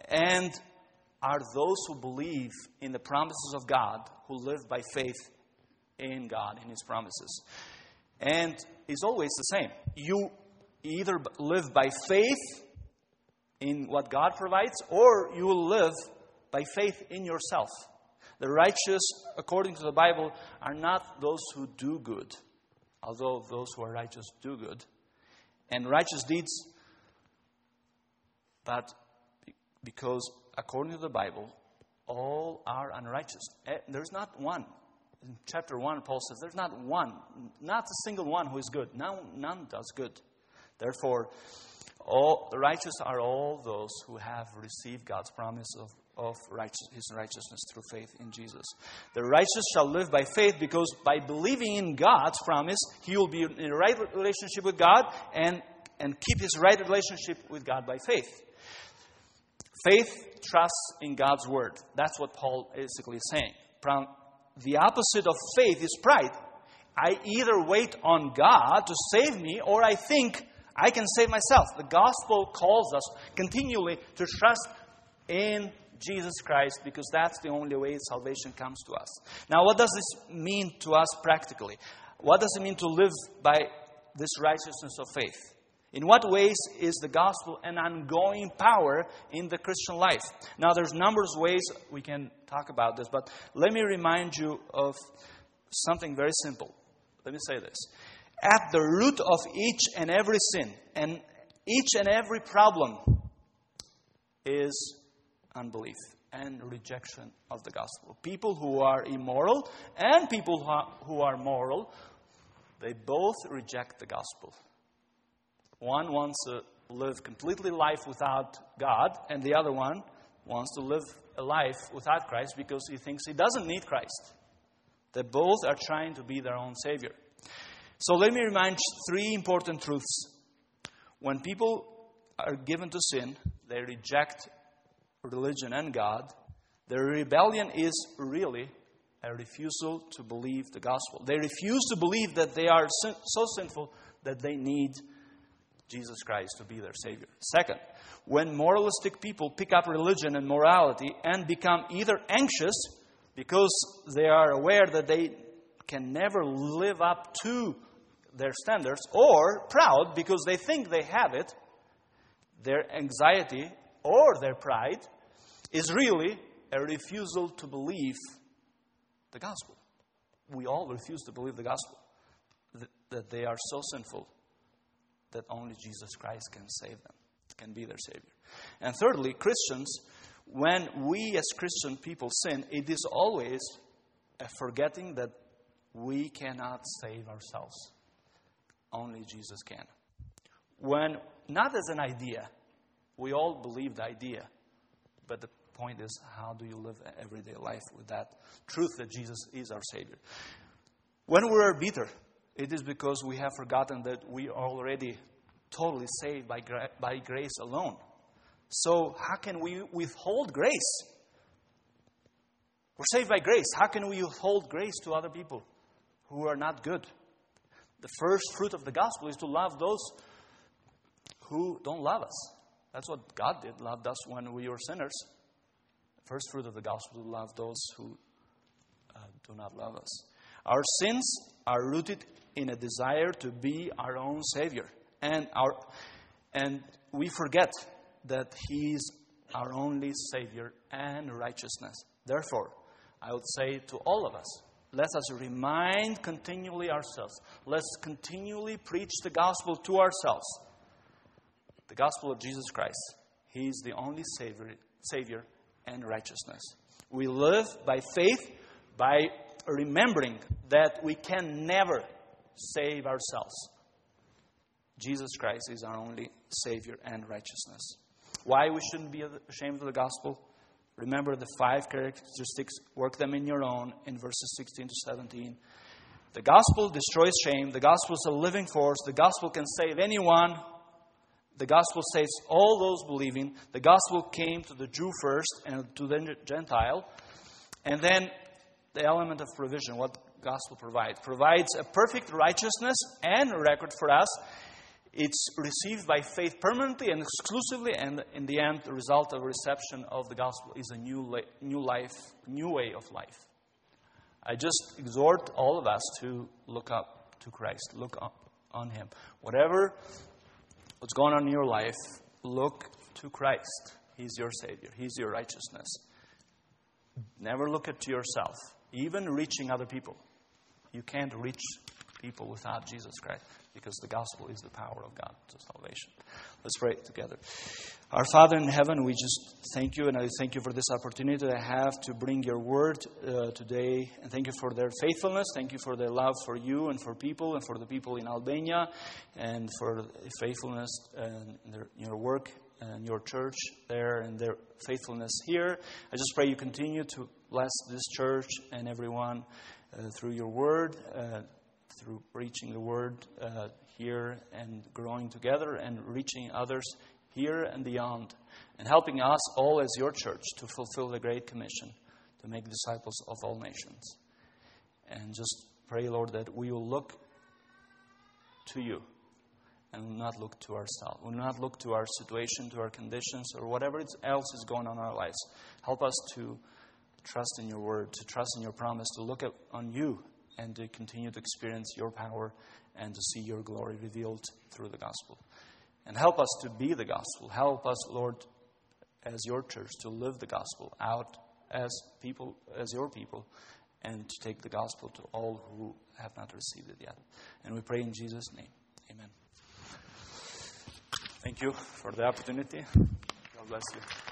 and are those who believe in the promises of God, who live by faith in God, in His promises. And it's always the same. You either live by faith in what God provides, or you will live by faith in yourself. The righteous, according to the Bible, are not those who do good, although those who are righteous do good, and righteous deeds, but because according to the Bible, all are unrighteous. There's not one. In chapter one, Paul says, there's not one, not a single one who is good. None, none does good. Therefore, all the righteous are all those who have received God's promise of, of righteous, His righteousness through faith in Jesus. The righteous shall live by faith because by believing in God's promise, he will be in a right relationship with God and, and keep his right relationship with God by faith. Faith trusts in God's word. That's what Paul basically is saying. The opposite of faith is pride. I either wait on God to save me, or I think I can save myself. The gospel calls us continually to trust in Jesus Christ because that's the only way salvation comes to us. Now, what does this mean to us practically? What does it mean to live by this righteousness of faith? In what ways is the gospel an ongoing power in the Christian life? Now, there's numerous ways we can talk about this, but let me remind you of something very simple. Let me say this. At the root of each and every sin and each and every problem is unbelief and rejection of the gospel. People who are immoral and people who are, who are moral, they both reject the gospel. One wants to live completely life without God, and the other one wants to live a life without Christ because he thinks he doesn't need Christ. They both are trying to be their own savior. So let me remind three important truths. When people are given to sin, they reject religion and God. Their rebellion is really a refusal to believe the gospel. They refuse to believe that they are sin- so sinful that they need Jesus Christ to be their Savior. Second, when moralistic people pick up religion and morality and become either anxious because they are aware that they can never live up to their standards, or proud because they think they have it, their anxiety or their pride is really a refusal to believe the gospel. We all refuse to believe the gospel. that they are so sinful that only Jesus Christ can save them, can be their Savior. And thirdly, Christians, when we as Christian people sin, it is always a forgetting that we cannot save ourselves. Only Jesus can. When, not as an idea, we all believe the idea, but the point is, how do you live an everyday life with that truth that Jesus is our Savior? When we are bitter, it is because we have forgotten that we are already totally saved by, gra- by grace alone. So how can we withhold grace? We're saved by grace. How can we withhold grace to other people who are not good? The first fruit of the gospel is to love those who don't love us. That's what God did, loved us when we were sinners. The first fruit of the gospel is to love those who uh, do not love us. Our sins are rooted in a desire to be our own Savior. And our and we forget that He is our only Savior and righteousness. Therefore, I would say to all of us, let us remind continually ourselves. Let's continually preach the gospel to ourselves. The gospel of Jesus Christ. He is the only Savior, Savior and righteousness. We live by faith, by remembering that we can never save ourselves. Jesus Christ is our only Savior and righteousness. Why we shouldn't be ashamed of the gospel? Remember the five characteristics, work them in your own in verses sixteen to seventeen. The gospel destroys shame. The gospel is a living force. The gospel can save anyone. The gospel saves all those believing. The gospel came to the Jew first and to the Gentile. And then the element of provision, what the gospel provides. Provides a perfect righteousness and record for us. It's received by faith permanently and exclusively, and in the end, the result of reception of the gospel is a new la- new life, new way of life. I just exhort all of us to look up to Christ, look up on Him. Whatever what's going on in your life, look to Christ. He's your Savior. He's your righteousness. Never look at yourself, even reaching other people. You can't reach people without Jesus Christ, because the gospel is the power of God to salvation. Let's pray together. Our Father in heaven, we just thank you, and I thank you for this opportunity that I have to bring your word uh, today. And thank you for their faithfulness. Thank you for their love for you and for people and for the people in Albania, and for faithfulness and their, your work and your church there and their faithfulness here. I just pray you continue to bless this church and everyone uh, through your word, uh, through preaching the word uh, here and growing together and reaching others here and beyond, and helping us all as your church to fulfill the Great Commission to make disciples of all nations. And just pray, Lord, that we will look to you and will not look to ourselves. We will not look to our situation, to our conditions, or whatever else is going on in our lives. Help us to trust in your word, to trust in your promise, to look at, on you, and to continue to experience your power and to see your glory revealed through the gospel. And help us to be the gospel. Help us, Lord, as your church, to live the gospel out as people, as your people, and to take the gospel to all who have not received it yet. And we pray in Jesus' name. Amen. Thank you for the opportunity. God bless you.